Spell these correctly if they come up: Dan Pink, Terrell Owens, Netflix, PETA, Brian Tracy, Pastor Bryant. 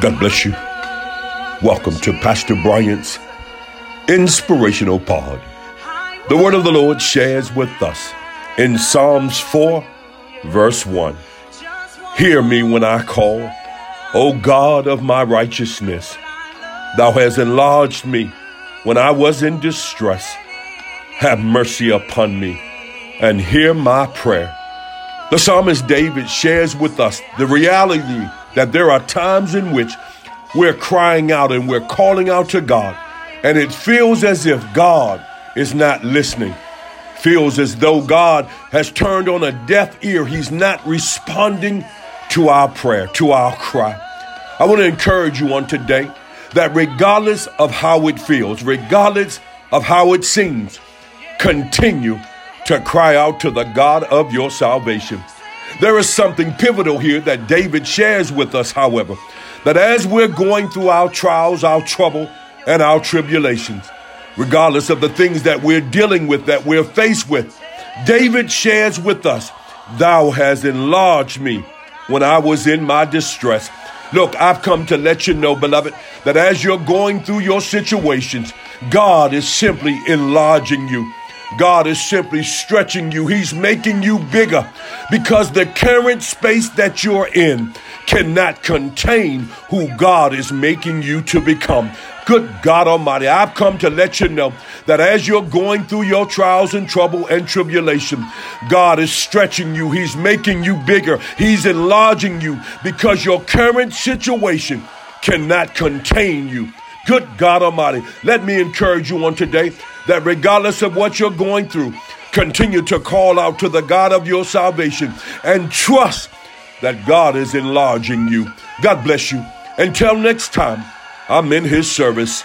God bless you. Welcome to Pastor Bryant's Inspirational Pod. The word of the Lord shares with us in Psalms 4, verse 1. Hear me when I call, O God of my righteousness. Thou hast enlarged me when I was in distress. Have mercy upon me and hear my prayer. The psalmist David shares with us the reality that there are times in which we're crying out and we're calling out to God, and it feels as if God is not listening. Feels as though God has turned on a deaf ear. He's not responding to our prayer, to our cry. I want to encourage you on today that regardless of how it feels, regardless of how it seems, continue to cry out to the God of your salvation. There is something pivotal here that David shares with us, however, that as we're going through our trials, our trouble, and our tribulations, regardless of the things that we're dealing with, that we're faced with, David shares with us, thou hast enlarged me when I was in my distress. Look, I've come to let you know, beloved, that as you're going through your situations, God is simply enlarging you. God is simply stretching you. He's making you bigger because the current space that you're in cannot contain who God is making you to become. Good God Almighty, I've come to let you know that as you're going through your trials and trouble and tribulation, God is stretching you. He's making you bigger. He's enlarging you because your current situation cannot contain you. Good God Almighty, let me encourage you on today that regardless of what you're going through, continue to call out to the God of your salvation and trust that God is enlarging you. God bless you. Until next time, I'm in His service.